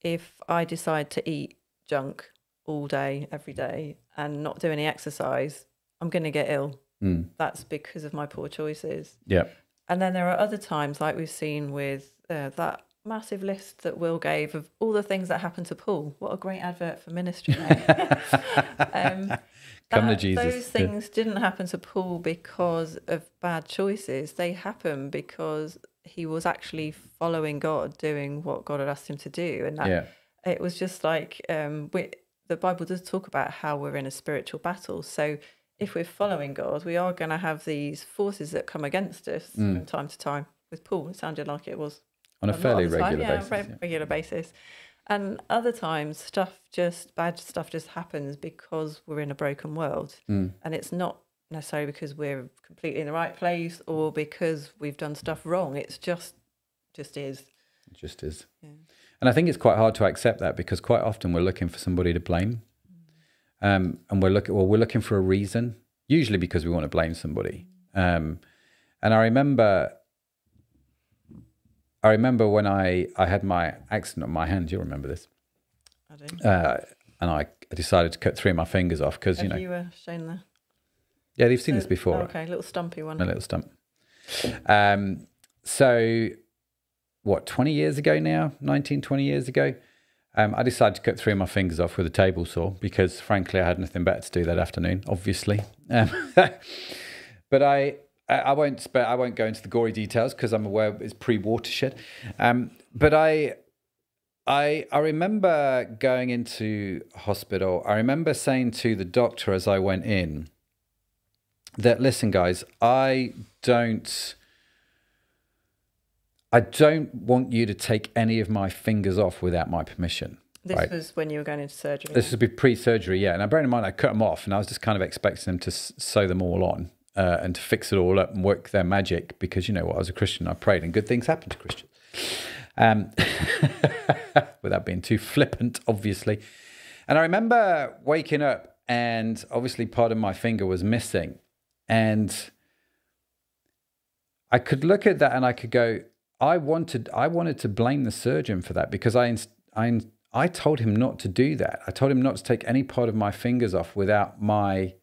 if I decide to eat junk all day, every day, and not do any exercise, I'm going to get ill. That's because of my poor choices. Yeah. And then there are other times, like we've seen with that massive list that Will gave of all the things that happened to Paul. What a great advert for ministry. Come to Jesus. Those things didn't happen to Paul because of bad choices. They happened because he was actually following God, doing what God had asked him to do. And that it was just like, the Bible does talk about how we're in a spiritual battle. So if we're following God, we are going to have these forces that come against us from time to time. With Paul, it sounded like it was on a fairly regular basis. Regular basis. And other times, bad stuff just happens because we're in a broken world. And it's not necessarily because we're completely in the right place or because we've done stuff wrong. It's just is. It just is. Yeah. And I think it's quite hard to accept that because quite often we're looking for somebody to blame. And we're looking for a reason, usually because we want to blame somebody. And I remember when I had my accident on my hand. You'll remember this. I do. And I decided to cut 3 of my fingers off because, you know. You were shown there. Yeah, they've seen this before. Oh, okay, a little stumpy one. A little stump. So, 20 years ago, I decided to cut 3 of my fingers off with a table saw because, frankly, I had nothing better to do that afternoon, obviously. But I won't go into the gory details because I'm aware it's pre-watershed. But I remember going into hospital. I remember saying to the doctor as I went in, that, listen, guys, I don't want you to take any of my fingers off without my permission. This was when you were going into surgery. This would be pre-surgery, yeah. And I bear in mind, I cut them off, and I was just kind of expecting them to sew them all on and to fix it all up and work their magic, because you know what, I was a Christian, I prayed, and good things happened to Christians. Without being too flippant, obviously. And I remember waking up, and obviously part of my finger was missing. And I could look at that and I could go, I wanted to blame the surgeon for that, because I told him not to do that. I told him not to take any part of my fingers off without my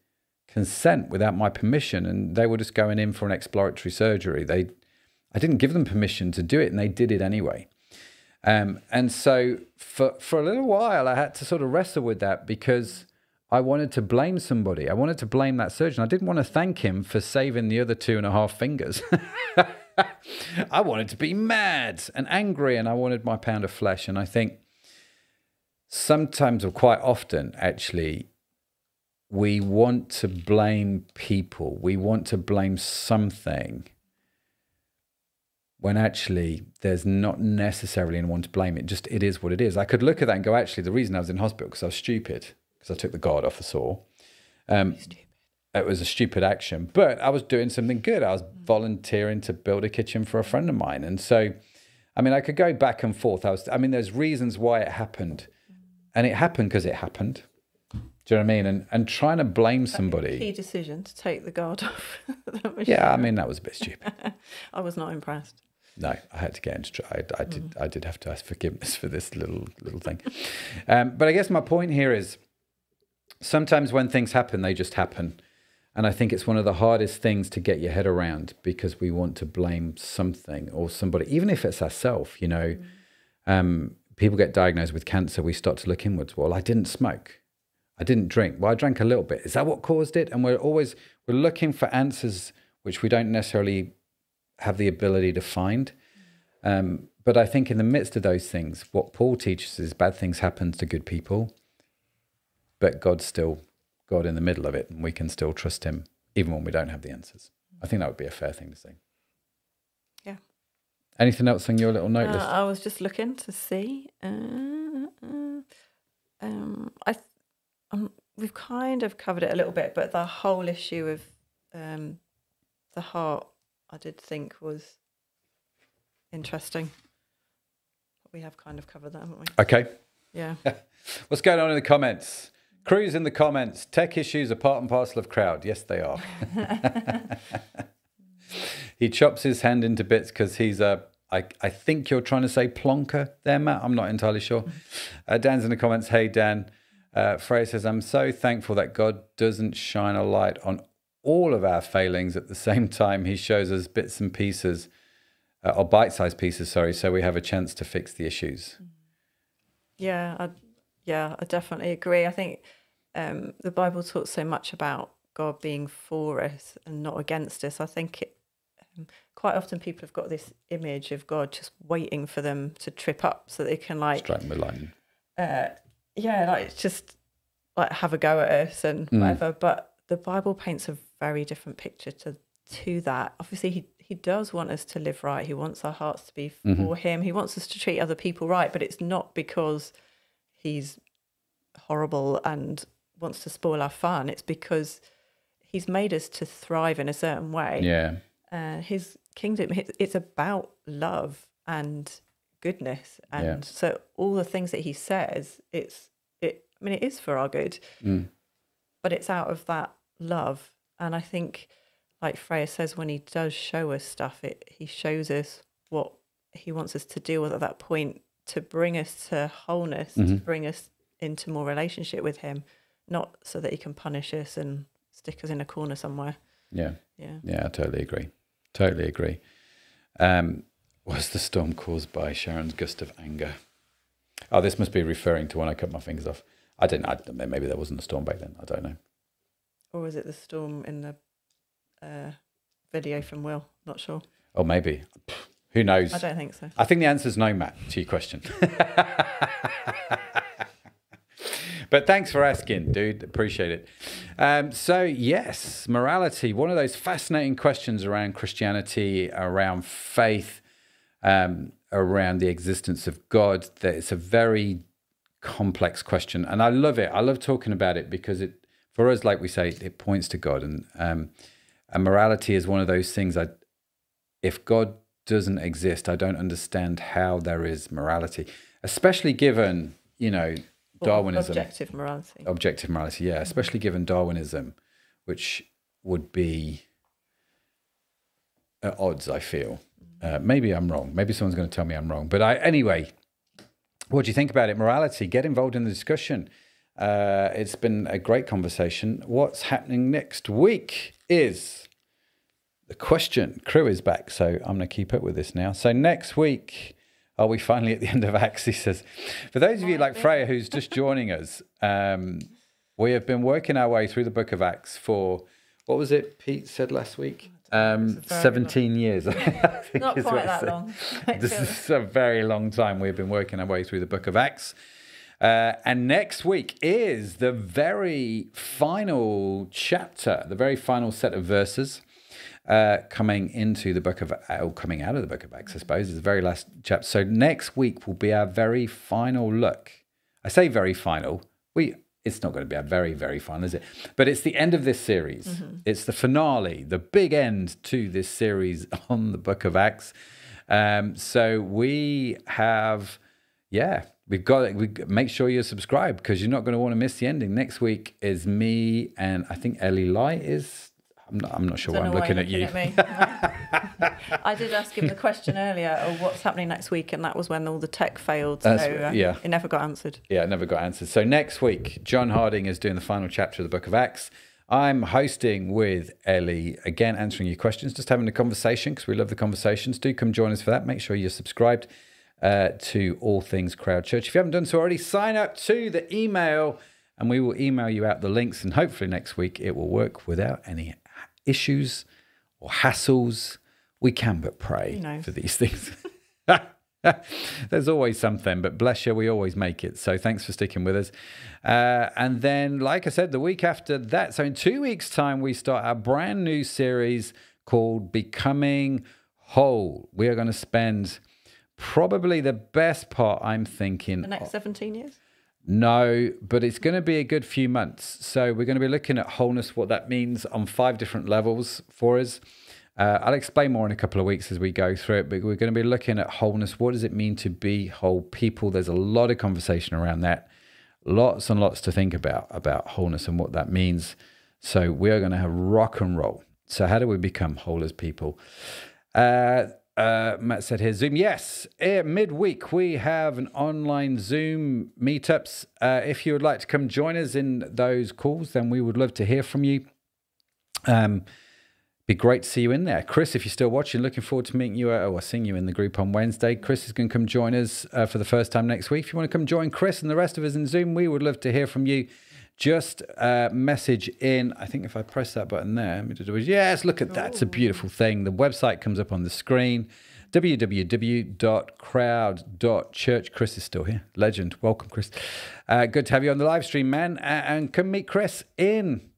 consent, without my permission. And they were just going in for an exploratory surgery. I didn't give them permission to do it, and they did it anyway. And so for a little while, I had to sort of wrestle with that, because I wanted to blame somebody. I wanted to blame that surgeon. I didn't want to thank him for saving the other 2.5 fingers. I wanted to be mad and angry, and I wanted my pound of flesh. And I think sometimes, or quite often, actually, we want to blame people. We want to blame something, when actually there's not necessarily anyone to blame. It just, it is what it is. I could look at that and go, actually, the reason I was in hospital because I was stupid, because I took the guard off the saw. It was a stupid action, but I was doing something good. I was volunteering to build a kitchen for a friend of mine. And so, I mean, I could go back and forth. There's reasons why it happened, and it happened because it happened. Do you know what I mean? And trying to blame somebody. Key decision to take the guard off. Yeah, I mean, that was a bit stupid. I was not impressed. No, I had to get into trouble. I did have to ask forgiveness for this little thing. But I guess my point here is, sometimes when things happen, they just happen. And I think it's one of the hardest things to get your head around, because we want to blame something or somebody, even if it's ourselves, you know. People get diagnosed with cancer, we start to look inwards. Well, I didn't smoke. I didn't drink. Well, I drank a little bit. Is that what caused it? And we're looking for answers which we don't necessarily have the ability to find. But I think in the midst of those things, what Paul teaches is bad things happen to good people, but God's still God in the middle of it, and we can still trust him even when we don't have the answers. I think that would be a fair thing to say. Yeah. Anything else on your little note list? I was just looking to see. We've kind of covered it a little bit, but the whole issue of the heart, I did think, was interesting. We have kind of covered that, haven't we? Okay. Yeah. What's going on in the comments? Crews in the comments. Tech issues are part and parcel of Crowd. Yes, they are. He chops his hand into bits because he's a... I think you're trying to say plonker there, Matt. I'm not entirely sure. Dan's in the comments. Hey, Dan. Freya says, I'm so thankful that God doesn't shine a light on all of our failings at the same time. He shows us bits and pieces, or bite-sized pieces, so we have a chance to fix the issues. Yeah, I definitely agree. I think the Bible talks so much about God being for us and not against us. I think quite often people have got this image of God just waiting for them to trip up so they can, like... strike the line. Have a go at us and whatever. But the Bible paints a very different picture to that. Obviously, he does want us to live right. He wants our hearts to be for him. He wants us to treat other people right, but it's not because he's horrible and wants to spoil our fun. It's because he's made us to thrive in a certain way. Yeah. His kingdom, it's about love and goodness, and so all the things that he says, it is for our good, but it's out of that love. And I think, like Freya says, when he does show us stuff, he shows us what he wants us to deal with at that point, to bring us to wholeness, to bring us into more relationship with him, not so that he can punish us and stick us in a corner somewhere. I totally agree. Was the storm caused by Sharon's gust of anger? Oh, this must be referring to when I cut my fingers off. I don't know. Maybe there wasn't a storm back then. I don't know. Or was it the storm in the video from Will? Not sure. Oh, maybe. Who knows? I don't think so. I think the answer's no, Matt, to your question. But thanks for asking, dude. Appreciate it. So yes, morality, one of those fascinating questions around Christianity, around faith, around the existence of God, that it's a very complex question. And I love it. I love talking about it because it, for us, like we say, it points to God. And morality is one of those things. If God doesn't exist, I don't understand how there is morality, especially given, you know, Darwinism. Objective morality. Objective morality, yeah. Especially given Darwinism, which would be at odds, I feel. Maybe I'm wrong. Maybe someone's going to tell me I'm wrong. But anyway, what do you think about it? Morality, get involved in the discussion. It's been a great conversation. What's happening next week is the question. Crew is back, so I'm going to keep up with this now. So next week, are we finally at the end of Acts? He says, for those of you like Freya who's just joining us, we have been working our way through the book of Acts for, what was it Pete said last week? 17 long. Years. I think not quite that long. This is a very long time. We've been working our way through the book of Acts. And next week is the very final chapter, the very final set of verses coming out of the book of Acts, I suppose, is the very last chapter. So next week will be our very final look. I say very final. It's not going to be a very, very final, is it? But it's the end of this series. Mm-hmm. It's the finale, the big end to this series on the book of Acts. So we have, yeah, we make sure you're subscribed because you're not going to want to miss the ending. Next week is me and I think Ellie Light is. I'm not sure why I'm looking at you. I did ask him the question earlier, what's happening next week? And that was when all the tech failed. So yeah. It never got answered. Yeah, it never got answered. So next week, John Harding is doing the final chapter of the book of Acts. I'm hosting with Ellie, again, answering your questions, just having a conversation because we love the conversations. Do come join us for that. Make sure you're subscribed to all things Crowd Church. If you haven't done so already, sign up to the email and we will email you out the links. And hopefully next week it will work without any issues or hassles. We can but pray for these things. There's always something, but bless you, we always make it. So thanks for sticking with us. And then, like I said, the week after that, so in 2 weeks' time, we start our brand new series called Becoming Whole. We are going to spend probably the best part, I'm thinking, the next 17 years? No, but it's going to be a good few months. So we're going to be looking at wholeness, what that means on 5 different levels for us. I'll explain more in a couple of weeks as we go through it, but we're going to be looking at wholeness. What does it mean to be whole people? There's a lot of conversation around that. Lots and lots to think about wholeness and what that means. So we are going to have rock and roll. So how do we become whole as people? Matt said here, Zoom. Yes, midweek we have an online Zoom meetups. If you would like to come join us in those calls, then we would love to hear from you. Be great to see you in there. Chris, if you're still watching, looking forward to meeting you or seeing you in the group on Wednesday. Chris is going to come join us for the first time next week. If you want to come join Chris and the rest of us in Zoom, we would love to hear from you. Just message in. I think if I press that button there, yes, look at that. It's a beautiful thing. The website comes up on the screen, www.crowd.church. Chris is still here. Legend. Welcome, Chris. Good to have you on the live stream, man. And come meet Chris in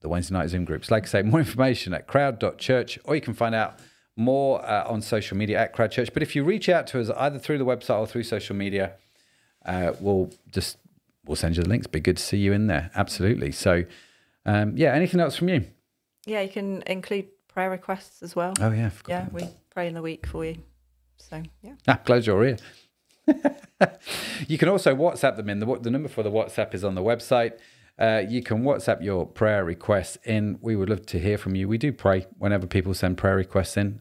the Wednesday night Zoom groups. Like I say, more information at crowd.church, or you can find out more on social media at Crowd Church. But if you reach out to us either through the website or through social media, we'll send you the links. Be good to see you in there. Absolutely. So, yeah, anything else from you? Yeah, you can include prayer requests as well. Oh, yeah. Yeah, we pray in the week for you. So, yeah. Ah, glad you're here. You can also WhatsApp them in. The number for the WhatsApp is on the website. You can WhatsApp your prayer requests in. We would love to hear from you. We do pray whenever people send prayer requests in.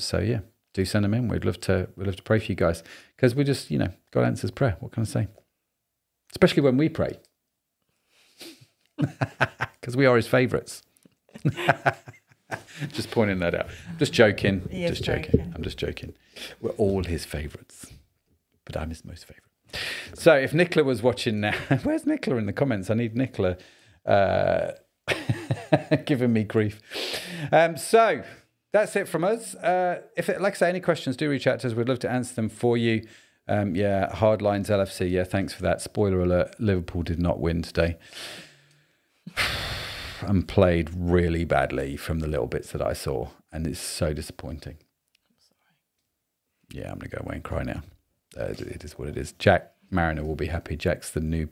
So, yeah, do send them in. We'd love to pray for you guys because we just, you know, God answers prayer. What can I say? Especially when we pray, because we are his favourites. Just pointing that out. Just joking. Just joking. I'm just joking. We're all his favourites, but I'm his most favourite. So if Nicola was watching now, where's Nicola in the comments? I need Nicola giving me grief. So that's it from us. If, like I say, any questions, do reach out to us. We'd love to answer them for you. Yeah, Hardlines LFC. Yeah, thanks for that. Spoiler alert, Liverpool did not win today. And played really badly from the little bits that I saw. And it's so disappointing. I'm sorry. Yeah, I'm going to go away and cry now. It is what it is. Jack Mariner will be happy. Jack's the new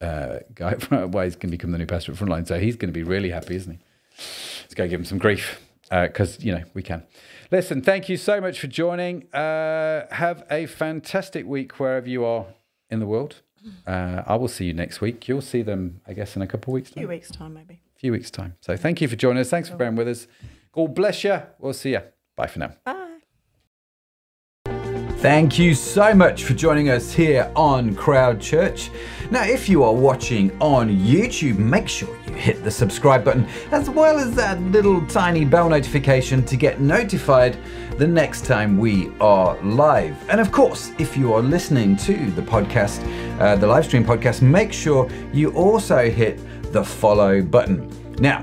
guy. Well, he's going to become the new pastor at Frontline. So he's going to be really happy, isn't he? Let's go give him some grief. Because, you know, we can. Listen, thank you so much for joining. Have a fantastic week wherever you are in the world. I will see you next week. You'll see them, I guess, in a couple of weeks' time. A few weeks' time, maybe. A few weeks' time. So thank you for joining us. Thanks for bearing with us. God bless you. We'll see you. Bye for now. Bye. Thank you so much for joining us here on Crowd Church. Now, if you are watching on YouTube, make sure you hit the subscribe button as well as that little tiny bell notification to get notified the next time we are live. And of course, if you are listening to the podcast, the live stream podcast, make sure you also hit the follow button. Now,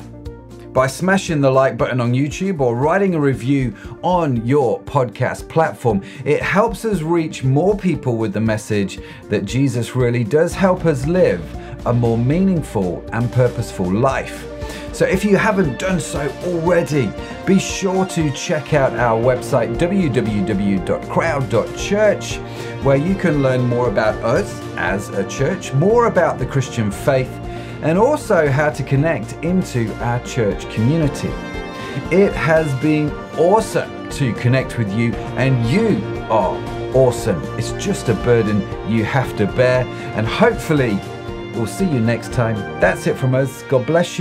by smashing the like button on YouTube or writing a review on your podcast platform, it helps us reach more people with the message that Jesus really does help us live a more meaningful and purposeful life. So if you haven't done so already, be sure to check out our website, www.crowd.church, where you can learn more about us as a church, more about the Christian faith, and also how to connect into our church community. It has been awesome to connect with you, and you are awesome. It's just a burden you have to bear, and hopefully we'll see you next time. That's it from us. God bless you.